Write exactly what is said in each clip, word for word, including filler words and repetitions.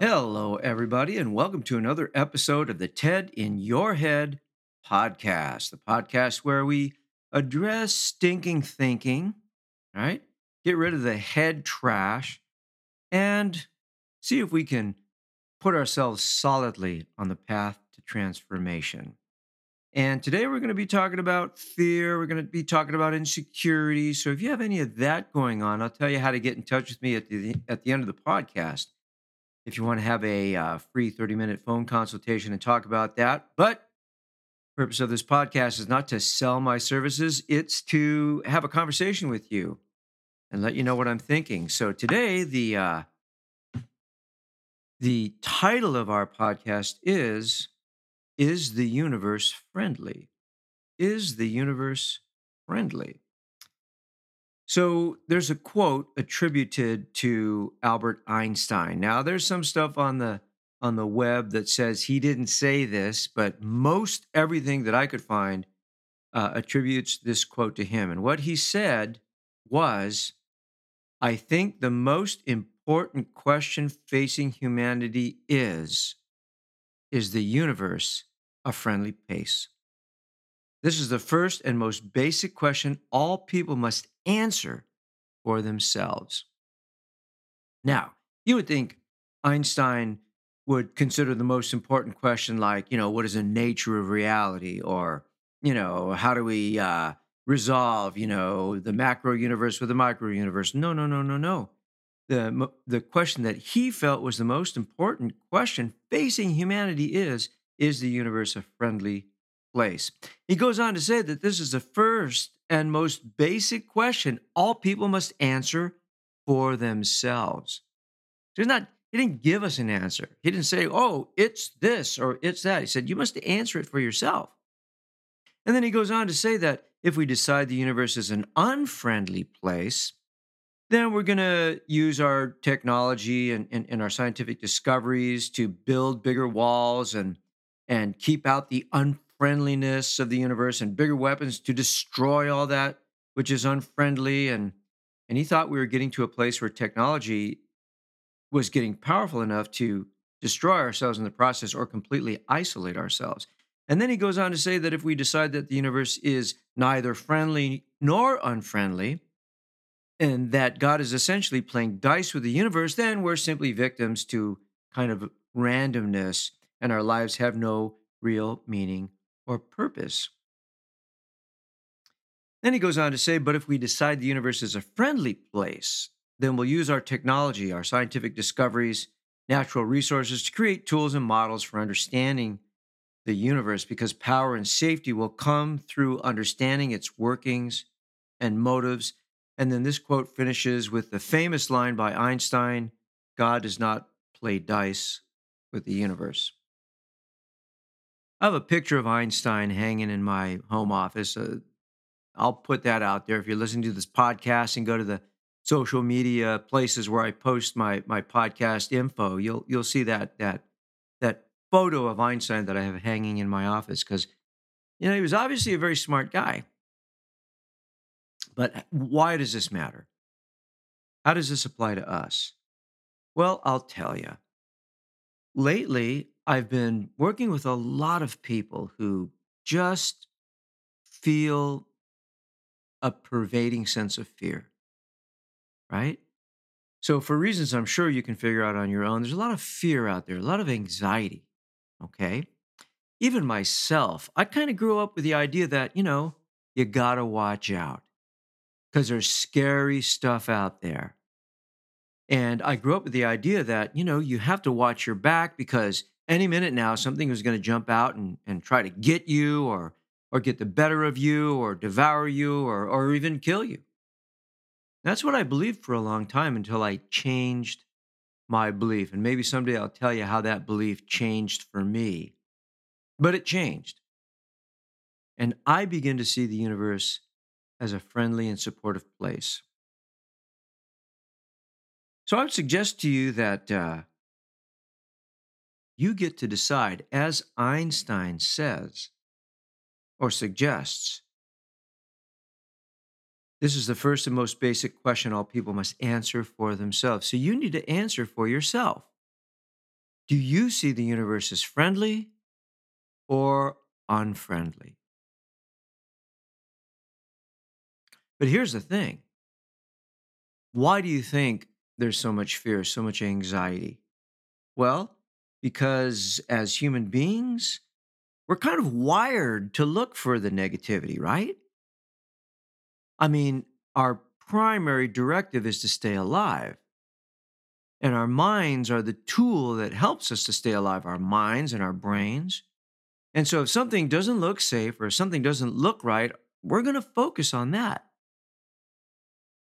Hello, everybody, and welcome to another episode of the TED in Your Head podcast, the podcast where we address stinking thinking, all right? Get rid of the head trash and see if we can put ourselves solidly on the path to transformation. And today we're going to be talking about fear. We're going to be talking about insecurity. So if you have any of that going on, I'll tell you how to get in touch with me at the at the end of the podcast if you want to have a uh, free thirty-minute phone consultation and talk about that. But the purpose of this podcast is not to sell my services. It's to have a conversation with you and let you know what I'm thinking. So today, the uh, the title of our podcast is, Is the Universe Friendly? Is the Universe Friendly? So there's a quote attributed to Albert Einstein. Now, there's some stuff on the on the web that says he didn't say this, but most everything that I could find uh, attributes this quote to him. And what he said was, I think the most important question facing humanity is, is the universe a friendly place? This is the first and most basic question all people must answer for themselves. Now, you would think Einstein would consider the most important question like, you know, what is the nature of reality? Or, you know, how do we uh, resolve, you know, the macro universe with the micro universe? No, no, no, no, no. The, the question that he felt was the most important question facing humanity is, is the universe a friendly place? He goes on to say that this is the first and most basic question all people must answer for themselves. So he's not, he didn't give us an answer. He didn't say, oh, it's this or it's that. He said, you must answer it for yourself. And then he goes on to say that if we decide the universe is an unfriendly place, then we're going to use our technology and, and, and our scientific discoveries to build bigger walls and, and keep out the unfriendliness of the universe and bigger weapons to destroy all that which is unfriendly. And, and he thought we were getting to a place where technology was getting powerful enough to destroy ourselves in the process or completely isolate ourselves. And then he goes on to say that if we decide that the universe is neither friendly nor unfriendly, and that God is essentially playing dice with the universe, then we're simply victims to kind of randomness, and our lives have no real meaning or purpose. Then he goes on to say, but if we decide the universe is a friendly place, then we'll use our technology, our scientific discoveries, natural resources to create tools and models for understanding the universe, because power and safety will come through understanding its workings and motives. And then this quote finishes with the famous line by Einstein, God does not play dice with the universe. I have a picture of Einstein hanging in my home office. Uh, I'll put that out there. If you're listening to this podcast and go to the social media places where I post my my podcast info, you'll you'll see that that that photo of Einstein that I have hanging in my office, because you know he was obviously a very smart guy. But why does this matter? How does this apply to us? Well, I'll tell you. Lately, I've been working with a lot of people who just feel a pervading sense of fear, right? So for reasons I'm sure you can figure out on your own, there's a lot of fear out there, a lot of anxiety, okay? Even myself, I kind of grew up with the idea that, you know, you got to watch out, because there's scary stuff out there. And I grew up with the idea that, you know, you have to watch your back because any minute now, something is going to jump out and, and try to get you or or get the better of you or devour you or or even kill you. That's what I believed for a long time until I changed my belief. And maybe someday I'll tell you how that belief changed for me. But it changed. And I began to see the universe as a friendly and supportive place. So I would suggest to you that uh, you get to decide, as Einstein says or suggests, this is the first and most basic question all people must answer for themselves. So you need to answer for yourself. Do you see the universe as friendly or unfriendly? But here's the thing. Why do you think there's so much fear, so much anxiety? Well, because as human beings, we're kind of wired to look for the negativity, right? I mean, our primary directive is to stay alive. And our minds are the tool that helps us to stay alive, our minds and our brains. And so if something doesn't look safe or if something doesn't look right, we're going to focus on that.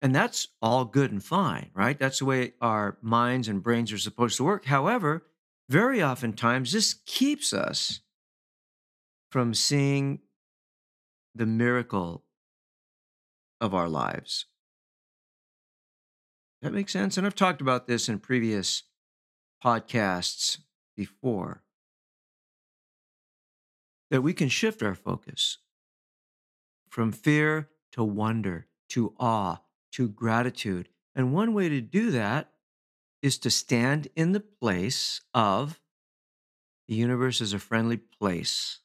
And that's all good and fine, right? That's the way our minds and brains are supposed to work. However, very oftentimes this keeps us from seeing the miracle of our lives. That makes sense? And I've talked about this in previous podcasts before, that we can shift our focus from fear to wonder, to awe, to gratitude. And one way to do that is to stand in the place of the universe is a friendly place.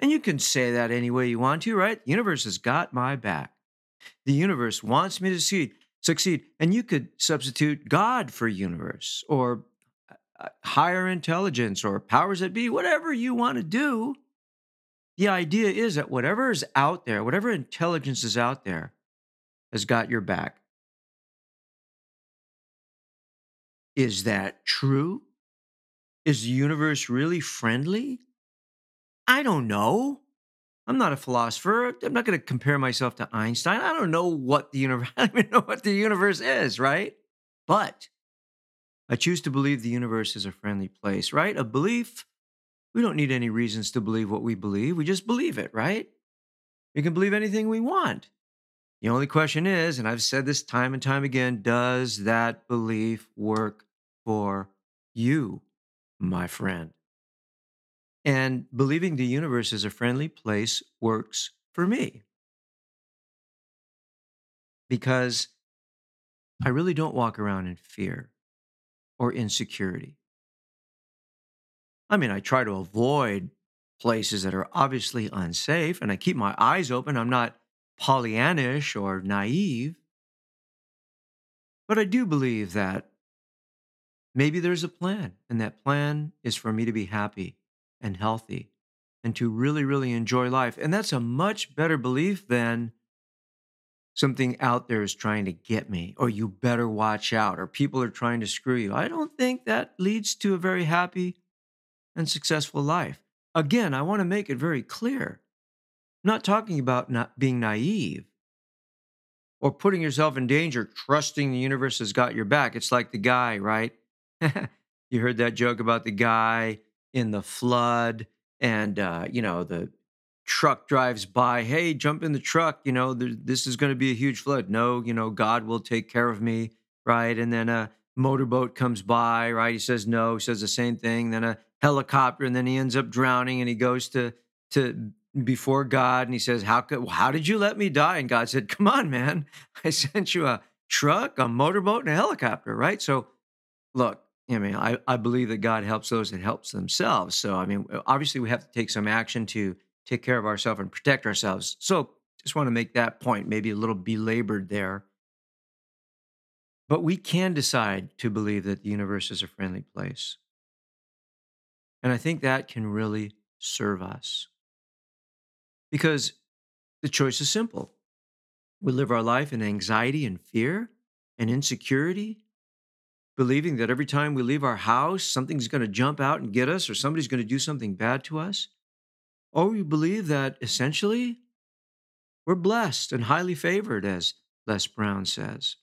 And you can say that any way you want to, right? The universe has got my back. The universe wants me to succeed. And you could substitute God for universe or higher intelligence or powers that be, whatever you want to do. The idea is that whatever is out there, whatever intelligence is out there, has got your back. Is that true? Is the universe really friendly? I don't know. I'm not a philosopher. I'm not going to compare myself to Einstein. I don't know what the universe, I don't even know what the universe is, right? But I choose to believe the universe is a friendly place, right? A belief, we don't need any reasons to believe what we believe. We just believe it, right? We can believe anything we want. The only question is, and I've said this time and time again, does that belief work for you, my friend? And believing the universe is a friendly place works for me, because I really don't walk around in fear or insecurity. I mean, I try to avoid places that are obviously unsafe, and I keep my eyes open. I'm not Pollyannish or naive, but I do believe that maybe there's a plan, and that plan is for me to be happy and healthy, and to really, really enjoy life. And that's a much better belief than something out there is trying to get me, or you better watch out, or people are trying to screw you. I don't think that leads to a very happy and successful life. Again, I want to make it very clear. I'm not talking about not being naive or putting yourself in danger, trusting the universe has got your back. It's like the guy, right? You heard that joke about the guy in the flood, and, uh, you know, the truck drives by, hey, jump in the truck, you know, th- this is going to be a huge flood. No, you know, God will take care of me, right? And then a motorboat comes by, right? He says no, he says the same thing, then a helicopter, and then he ends up drowning, and he goes to to before God, and he says, how could, how did you let me die? And God said, come on, man, I sent you a truck, a motorboat, and a helicopter, right? So, look, I mean, I, I believe that God helps those that helps themselves. So, I mean, obviously we have to take some action to take care of ourselves and protect ourselves. So just want to make that point, maybe a little belabored there. But we can decide to believe that the universe is a friendly place. And I think that can really serve us, because the choice is simple. We live our life in anxiety and fear and insecurity, believing that every time we leave our house, something's going to jump out and get us, or somebody's going to do something bad to us. Or we believe that essentially we're blessed and highly favored as Les Brown says.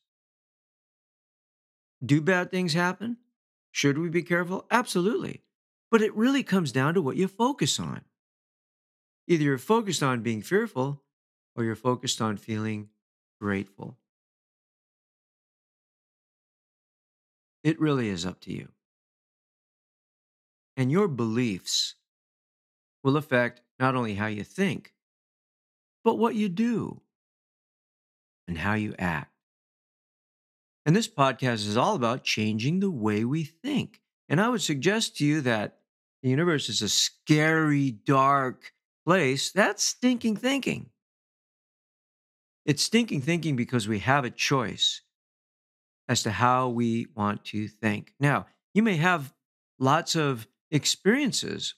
Do bad things happen? Should we be careful? Absolutely. But it really comes down to what you focus on. Either you're focused on being fearful or you're focused on feeling grateful. It really is up to you. And your beliefs will affect not only how you think, but what you do and how you act. And this podcast is all about changing the way we think. And I would suggest to you that the universe is a scary, dark place. That's stinking thinking. It's stinking thinking because we have a choice as to how we want to think. Now, you may have lots of experiences,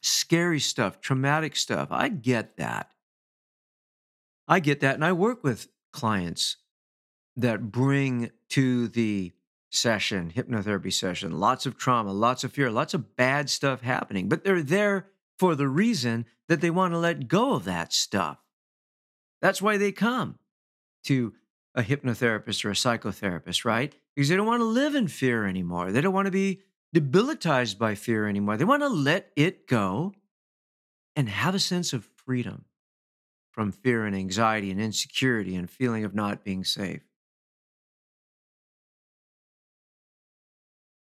scary stuff, traumatic stuff. I get that. I get that. And I work with clients that bring to the session, hypnotherapy session, lots of trauma, lots of fear, lots of bad stuff happening. But they're there for the reason that they want to let go of that stuff. That's why they come to a hypnotherapist or a psychotherapist, right? Because they don't want to live in fear anymore. They don't want to be debilitized by fear anymore. They want to let it go and have a sense of freedom from fear and anxiety and insecurity and feeling of not being safe.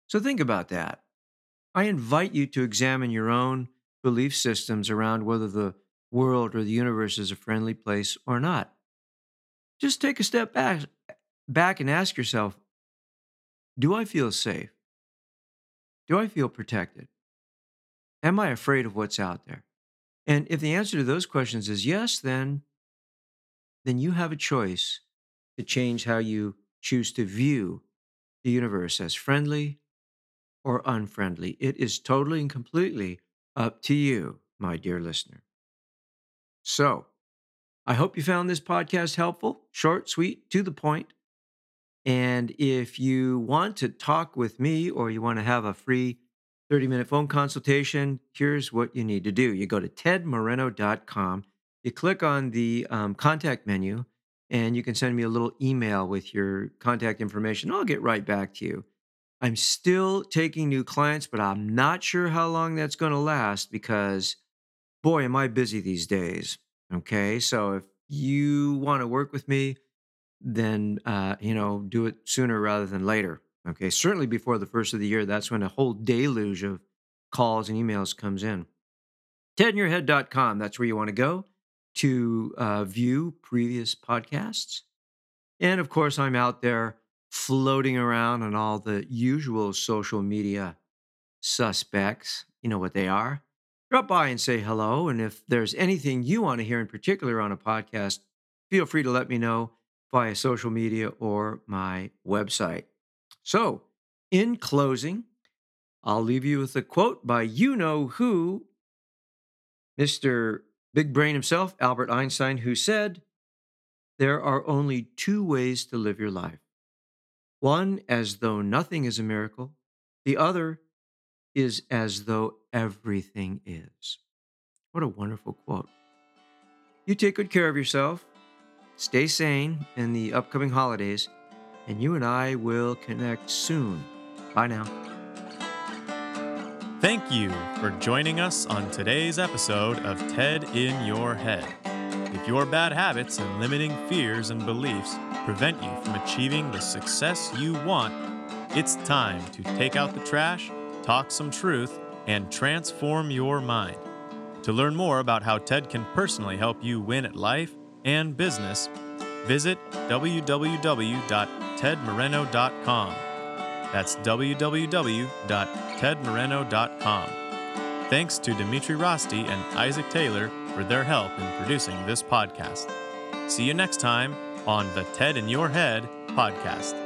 So think about that. I invite you to examine your own belief systems around whether the world or the universe is a friendly place or not. Just take a step back, back and ask yourself, do I feel safe? Do I feel protected? Am I afraid of what's out there? And if the answer to those questions is yes, then, then you have a choice to change how you choose to view the universe as friendly or unfriendly. It is totally and completely up to you, my dear listener. So, I hope you found this podcast helpful, short, sweet, to the point. And if you want to talk with me or you want to have a free thirty-minute phone consultation, here's what you need to do. You go to ted moreno dot com, you click on the um, contact menu, and you can send me a little email with your contact information. I'll get right back to you. I'm still taking new clients, but I'm not sure how long that's going to last because, boy, am I busy these days, okay? So if you want to work with me, then, uh, you know, do it sooner rather than later. Okay, certainly before the first of the year, that's when a whole deluge of calls and emails comes in. ted in your head dot com, that's where you want to go to uh, view previous podcasts. And of course, I'm out there floating around on all the usual social media suspects. You know what they are. Drop by and say hello. And if there's anything you want to hear in particular on a podcast, feel free to let me know via social media or my website. So, in closing, I'll leave you with a quote by you-know-who, Mister Big Brain himself, Albert Einstein, who said, "There are only two ways to live your life. One as though nothing is a miracle. The other is as though everything is." What a wonderful quote. You take good care of yourself, stay sane in the upcoming holidays, and you and I will connect soon. Bye now. Thank you for joining us on today's episode of TED in Your Head. If your bad habits and limiting fears and beliefs prevent you from achieving the success you want, it's time to take out the trash, talk some truth, and transform your mind. To learn more about how TED can personally help you win at life and business, visit w w w dot ted moreno dot com. That's w w w dot ted moreno dot com. Thanks to Dimitri Rosti and Isaac Taylor for their help in producing this podcast. See you next time on the TED in Your Head podcast.